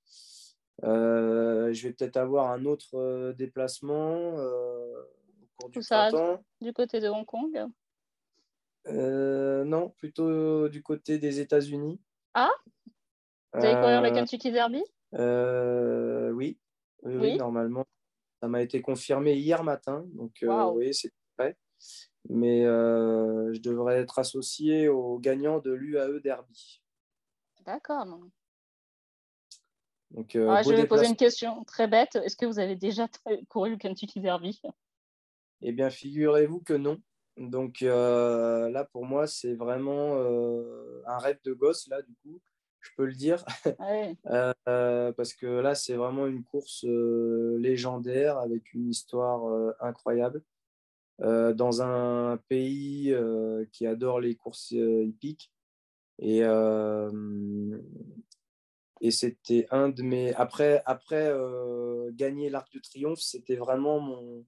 Euh, je vais peut-être avoir un autre déplacement euh, au cours du ça, printemps. Du côté de Hong Kong euh, Non, plutôt du côté des États-Unis. Ah Vous allez courir euh, le Kentucky Derby euh, oui. Oui, oui, normalement. Ça m'a été confirmé hier matin, donc wow. euh, vous voyez, c'est prêt. Mais euh, je devrais être associé aux gagnants de l'U A E Derby. D'accord. Donc, euh, ah, je vais poser une question très bête. Est-ce que vous avez déjà couru le Kentucky Derby? Eh bien, figurez-vous que non. Donc euh, là, pour moi, c'est vraiment euh, un rêve de gosse, là, du coup. Je peux le dire, ouais. euh, parce que là, c'est vraiment une course euh, légendaire avec une histoire euh, incroyable euh, dans un pays euh, qui adore les courses euh, hippiques. Et, euh, et c'était un de mes... Après, après euh, gagner l'Arc de Triomphe, c'était vraiment mon,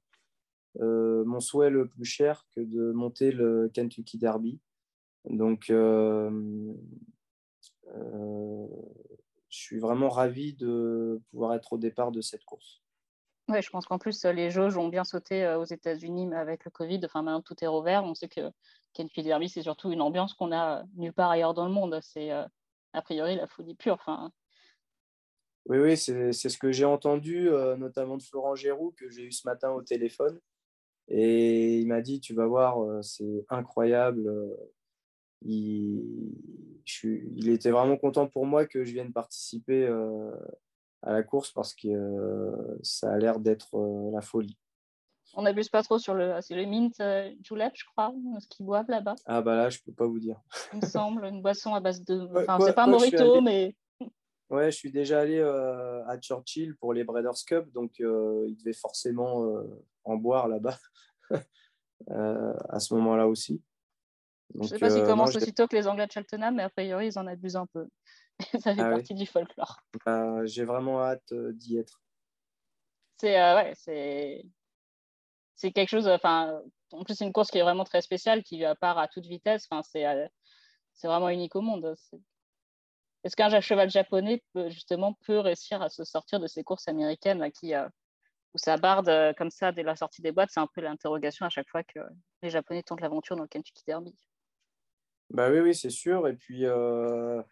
euh, mon souhait le plus cher que de monter le Kentucky Derby. Donc... Euh... Euh, je suis vraiment ravi de pouvoir être au départ de cette course. Ouais, je pense qu'en plus les jauges ont bien sauté aux États-Unis avec le Covid. Enfin, maintenant tout est revers. On sait que Kentucky Derby, c'est surtout une ambiance qu'on a nulle part ailleurs dans le monde. C'est euh, a priori la folie pure. Enfin. Oui, oui, c'est, c'est ce que j'ai entendu, euh, notamment de Florent Géroux que j'ai eu ce matin au téléphone. Et il m'a dit, tu vas voir, euh, c'est incroyable. Euh, Il, je, il était vraiment content pour moi que je vienne participer euh, à la course parce que euh, ça a l'air d'être euh, la folie. On n'abuse pas trop sur le, c'est le mint euh, julep, je crois, ce qu'ils boivent là-bas. Ah bah là, je peux pas vous dire. Il me semble, une boisson à base de... Enfin, quoi, c'est pas un morito, allé... mais... Ouais, je suis déjà allé euh, à Churchill pour les Breeders' Cup, donc euh, il devait forcément euh, en boire là-bas euh, à ce moment-là aussi. Donc, je ne sais pas s'ils euh, commencent non, aussitôt que les Anglais de Cheltenham, mais a priori, ils en abusent un peu. Ça fait ah partie oui. du folklore. Euh, j'ai vraiment hâte euh, d'y être. C'est, euh, ouais, c'est... c'est quelque chose... Enfin, en plus, c'est une course qui est vraiment très spéciale, qui part à toute vitesse. Enfin, c'est, euh, c'est vraiment unique au monde. C'est... Est-ce qu'un cheval japonais, peut, justement, peut réussir à se sortir de ces courses américaines là, qui, euh, où ça barde euh, comme ça dès la sortie des boîtes? C'est un peu l'interrogation à chaque fois que euh, les Japonais tentent l'aventure dans le Kentucky Derby. Bah oui, oui, c'est sûr. Et puis, euh,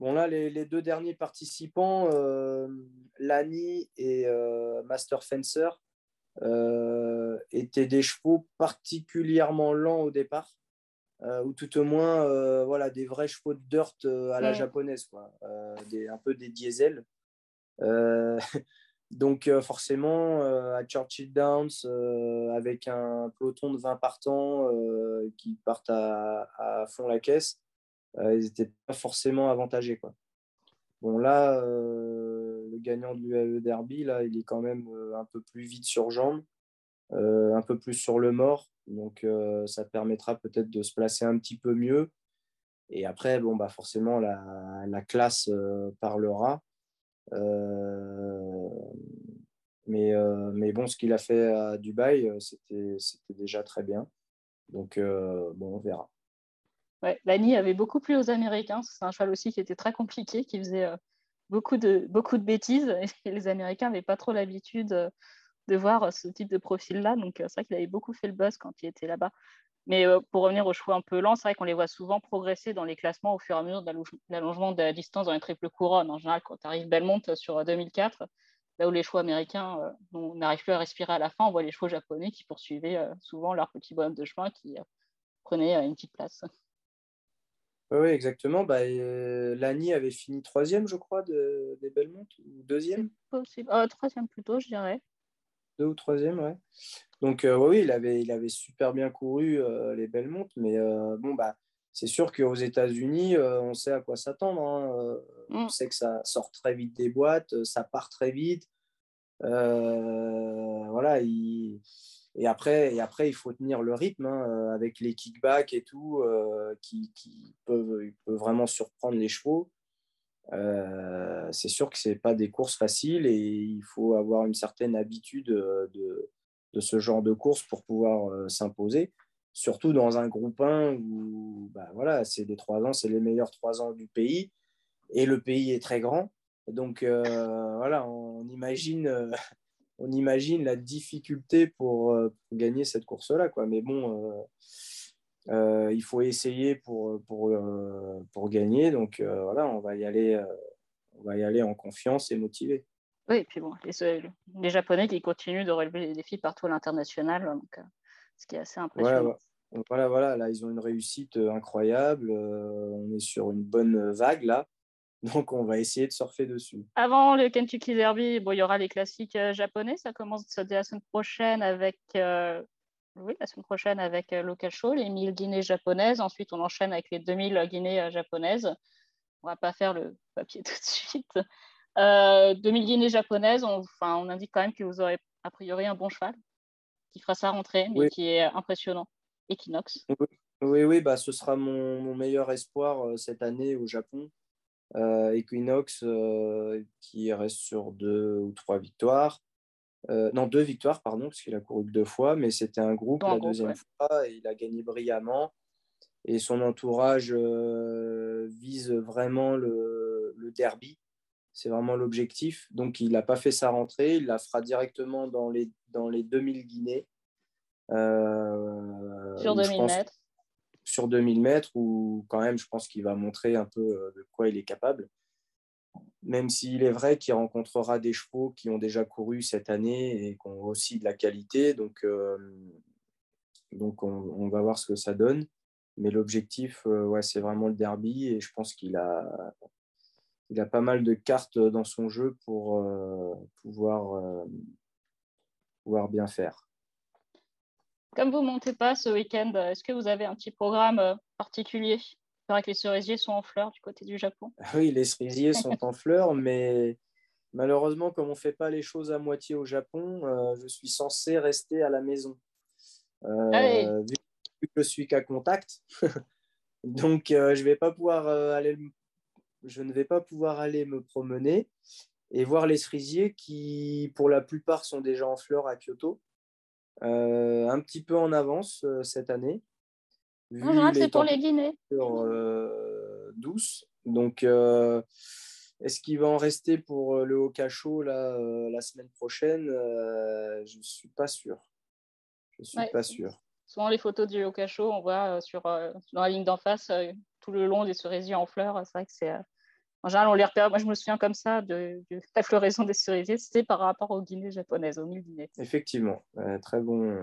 bon, là, les, les deux derniers participants, euh, Lani et euh, Master Fencer, euh, étaient des chevaux particulièrement lents au départ, euh, ou tout au moins euh, voilà, des vrais chevaux de dirt à la ouais. japonaise, quoi. Euh, des, un peu des diesels. Euh, donc, euh, forcément, euh, à Churchill Downs, euh, avec un peloton de vingt partants euh, qui partent à, à fond la caisse, euh, ils n'étaient pas forcément avantagés, quoi. Bon, là, euh, le gagnant du U A E Derby, là, il est quand même euh, un peu plus vite sur jambe, euh, un peu plus sur le mort. Donc, euh, ça permettra peut-être de se placer un petit peu mieux. Et après, bon, bah, forcément, la, la classe euh, parlera. Euh, mais, euh, mais bon, ce qu'il a fait à Dubaï, c'était, c'était déjà très bien. Donc, euh, bon, on verra. Ouais, Lani avait beaucoup plu aux Américains. C'est un cheval aussi qui était très compliqué, qui faisait euh, beaucoup, de, beaucoup de bêtises. Et les Américains n'avaient pas trop l'habitude euh, de voir ce type de profil-là. Donc, euh, c'est vrai qu'il avait beaucoup fait le buzz quand il était là-bas. Mais euh, pour revenir aux chevaux un peu lents, c'est vrai qu'on les voit souvent progresser dans les classements au fur et à mesure de l'allongement de la distance dans les triples couronnes. En général, quand tu arrives Belmont sur deux mille quatre, là où les chevaux américains euh, n'arrivent plus à respirer à la fin, on voit les chevaux japonais qui poursuivaient euh, souvent leur petit bonhomme de chemin qui euh, prenait euh, une petite place. Oui, exactement. Bah, euh, Lani avait fini troisième, je crois, de, des Belmont, ou deuxième. C'est possible. Euh, troisième plutôt, je dirais. deux ou troisième, ouais. Donc euh, oui, il avait, il avait super bien couru euh, les Belmont, mais euh, bon, bah, c'est sûr qu'aux États-Unis, euh, on sait à quoi s'attendre. Hein. Euh, mm. On sait que ça sort très vite des boîtes, ça part très vite. Euh, voilà, il... et, après, et après, il faut tenir le rythme hein, avec les kickbacks et tout, euh, qui, qui peuvent, peuvent vraiment surprendre les chevaux. Euh, c'est sûr que ce n'est pas des courses faciles et il faut avoir une certaine habitude de, de ce genre de course pour pouvoir euh, s'imposer, surtout dans un groupe un où bah, voilà, c'est des trois ans, c'est les meilleurs trois ans du pays et le pays est très grand, donc euh, voilà, on imagine, euh, on imagine la difficulté pour, euh, pour gagner cette course-là, quoi. Mais bon, euh, Euh, il faut essayer pour, pour, euh, pour gagner. Donc, euh, voilà, on va, y aller, euh, on va y aller en confiance et motivé. Oui, et puis bon, les, les Japonais qui continuent de relever les défis partout à l'international, donc, euh, ce qui est assez impressionnant. Ouais, ouais. Voilà, voilà, là, ils ont une réussite incroyable. Euh, on est sur une bonne vague, là. Donc, on va essayer de surfer dessus. Avant le Kentucky Derby, bon, il y aura les classiques euh, japonais. Ça commence dès la semaine prochaine avec... Euh... Oui, la semaine prochaine avec l'Okasho, les mille Guinées-Japonaises. Ensuite, on enchaîne avec les deux mille Guinées-Japonaises. On ne va pas faire le papier tout de suite. Euh, deux mille Guinées-Japonaises, on, enfin, on indique quand même que vous aurez a priori un bon cheval qui fera sa rentrée, mais oui, qui est impressionnant. Equinox. Oui, oui, oui, bah, ce sera mon, mon meilleur espoir euh, cette année au Japon. Euh, Equinox euh, qui reste sur deux ou trois victoires. Euh, non, deux victoires, pardon, parce qu'il a couru que deux fois, mais c'était un groupe la deuxième ouais. fois, et il a gagné brillamment. Et son entourage euh, vise vraiment le, le derby, c'est vraiment l'objectif. Donc, il n'a pas fait sa rentrée, il la fera directement dans les, dans les deux mille Guinées. Euh, sur deux mille mètres. Sur deux mille mètres, où quand même, je pense qu'il va montrer un peu de quoi il est capable. Même s'il est vrai qu'il rencontrera des chevaux qui ont déjà couru cette année et qui ont aussi de la qualité. Donc, euh, donc on, on va voir ce que ça donne. Mais l'objectif, euh, ouais, c'est vraiment le derby. Et je pense qu'il a, il a pas mal de cartes dans son jeu pour euh, pouvoir, euh, pouvoir bien faire. Comme vous ne montez pas ce week-end, est-ce que vous avez un petit programme particulier ? Il paraît que les cerisiers sont en fleurs du côté du Japon. Oui, les cerisiers sont en fleurs, mais malheureusement, comme on ne fait pas les choses à moitié au Japon, euh, je suis censé rester à la maison. Euh, vu que je ne suis qu'à contact, donc euh, je, vais pas pouvoir, euh, aller, je ne vais pas pouvoir aller me promener et voir les cerisiers qui, pour la plupart, sont déjà en fleurs à Kyoto, euh, un petit peu en avance euh, cette année. En général, c'est pour les Guinées. Euh, douce. Donc, euh, est-ce qu'il va en rester pour le Okasho là, euh, la semaine prochaine euh, Je ne suis pas sûr. Je ne suis ouais, pas sûr. Souvent, les photos du Okasho, on voit euh, sur, euh, dans la ligne d'en face, euh, tout le long des cerisiers en fleurs. C'est vrai que c'est. Euh, en général, on les repère. Moi, je me souviens comme ça de, de la floraison des cerisiers. C'était par rapport aux Guinées japonaises, aux mille Guinées. Effectivement. Euh, très bon.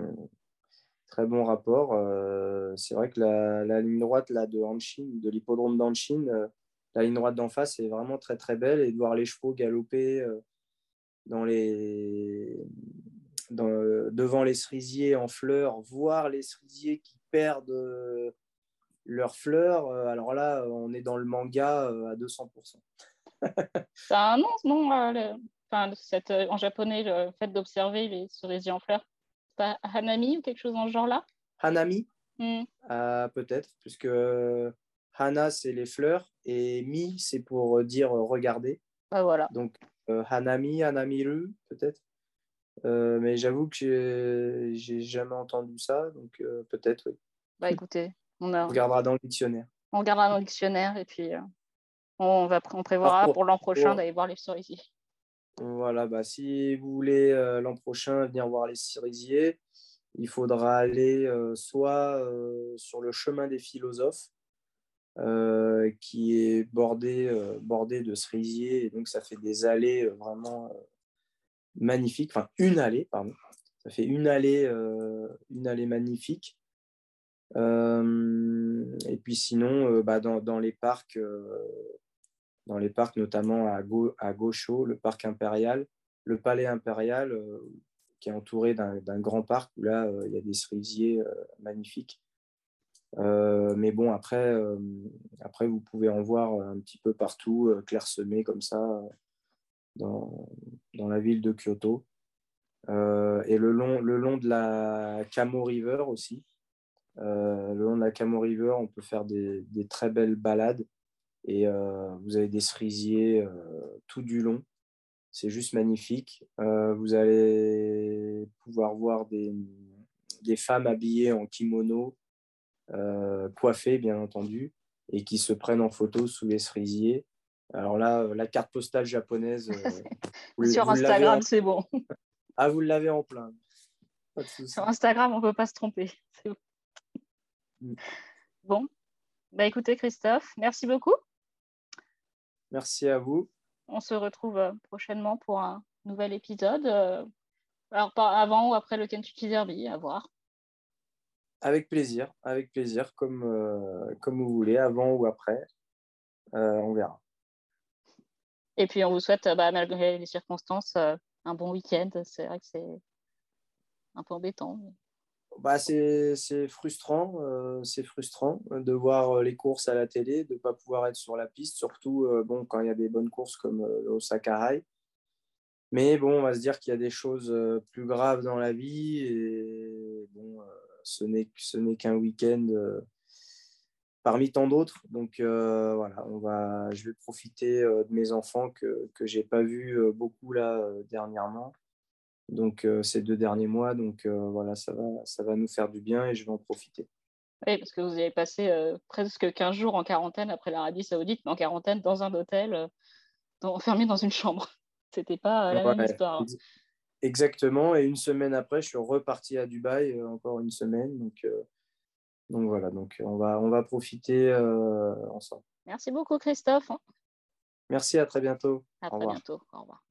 Très bon rapport. Euh, c'est vrai que la, la ligne droite là, de Hanshin, de l'hippodrome d'Hanshin, euh, la ligne droite d'en face est vraiment très très belle et de voir les chevaux galoper euh, dans les, dans, euh, devant les cerisiers en fleurs, voir les cerisiers qui perdent euh, leurs fleurs. Euh, alors là, on est dans le manga euh, à deux cents pour cent. C'est un nom, non euh, le... enfin, cette, euh, en japonais, le fait d'observer les cerisiers en fleurs. Hanami ou quelque chose dans ce genre-là ? Hanami, mm. euh, peut-être, puisque Hana, c'est les fleurs, et Mi, c'est pour dire regarder. Ah, voilà. Donc, euh, Hanami, Hanamiru, peut-être. Euh, mais j'avoue que j'ai, j'ai jamais entendu ça, donc euh, peut-être, oui. Bah, écoutez, on, a... on regardera dans le dictionnaire. On regardera dans le dictionnaire, et puis euh, on, va pr- on prévoira pour, pour l'an prochain pour... d'aller voir les cerisiers. Voilà, bah, si vous voulez euh, l'an prochain venir voir les cerisiers, il faudra aller euh, soit euh, sur le chemin des philosophes euh, qui est bordé, euh, bordé de cerisiers, et donc ça fait des allées euh, vraiment euh, magnifiques, enfin une allée, pardon, ça fait une allée, euh, une allée magnifique. Euh, et puis sinon, euh, bah, dans, dans les parcs... Euh, dans les parcs, notamment à Gosho, le parc impérial, le palais impérial, qui est entouré d'un, d'un grand parc où là, il euh, y a des cerisiers euh, magnifiques. Euh, mais bon, après, euh, après, vous pouvez en voir un petit peu partout, euh, clairsemé comme ça, dans, dans la ville de Kyoto. Euh, et le long, le long de la Kamo River aussi. Euh, le long de la Kamo River, on peut faire des, des très belles balades. Et euh, vous avez des cerisiers euh, tout du long. C'est juste magnifique. Euh, vous allez pouvoir voir des, des femmes habillées en kimono, euh, coiffées bien entendu, et qui se prennent en photo sous les cerisiers. Alors là, la carte postale japonaise... Euh, Sur vous Instagram, en... c'est bon. Ah, vous l'avez en plein. Pas de souci. Sur Instagram, on ne peut pas se tromper. C'est bon. Mm. Bon. Bah, écoutez, Christophe, merci beaucoup. Merci à vous. On se retrouve prochainement pour un nouvel épisode. Alors, avant ou après le Kentucky Derby, à voir. Avec plaisir, avec plaisir, comme, euh, comme vous voulez, avant ou après. Euh, on verra. Et puis, on vous souhaite, bah, malgré les circonstances, un bon week-end. C'est vrai que c'est un peu embêtant. Mais... Bah, c'est, c'est frustrant, euh, c'est frustrant de voir les courses à la télé, de ne pas pouvoir être sur la piste, surtout euh, bon, quand il y a des bonnes courses comme euh, l'Osaka-ai. Mais bon, on va se dire qu'il y a des choses euh, plus graves dans la vie et bon, euh, ce n'est, ce n'est qu'un week-end euh, parmi tant d'autres. Donc euh, voilà, on va, je vais profiter euh, de mes enfants que, que je n'ai pas vus euh, beaucoup là euh, dernièrement. Donc, euh, ces deux derniers mois, donc euh, voilà, ça va, ça va nous faire du bien et je vais en profiter. Oui, parce que vous avez passé euh, presque quinze jours en quarantaine après l'Arabie Saoudite, mais en quarantaine dans un hôtel, euh, dans, enfermé dans une chambre. C'était pas euh, la ouais, même histoire. Exactement. Et une semaine après, je suis reparti à Dubaï, euh, encore une semaine. Donc, euh, donc voilà, donc on va, on va profiter euh, ensemble. Merci beaucoup, Christophe. Merci, à très bientôt. À très bientôt. Au revoir.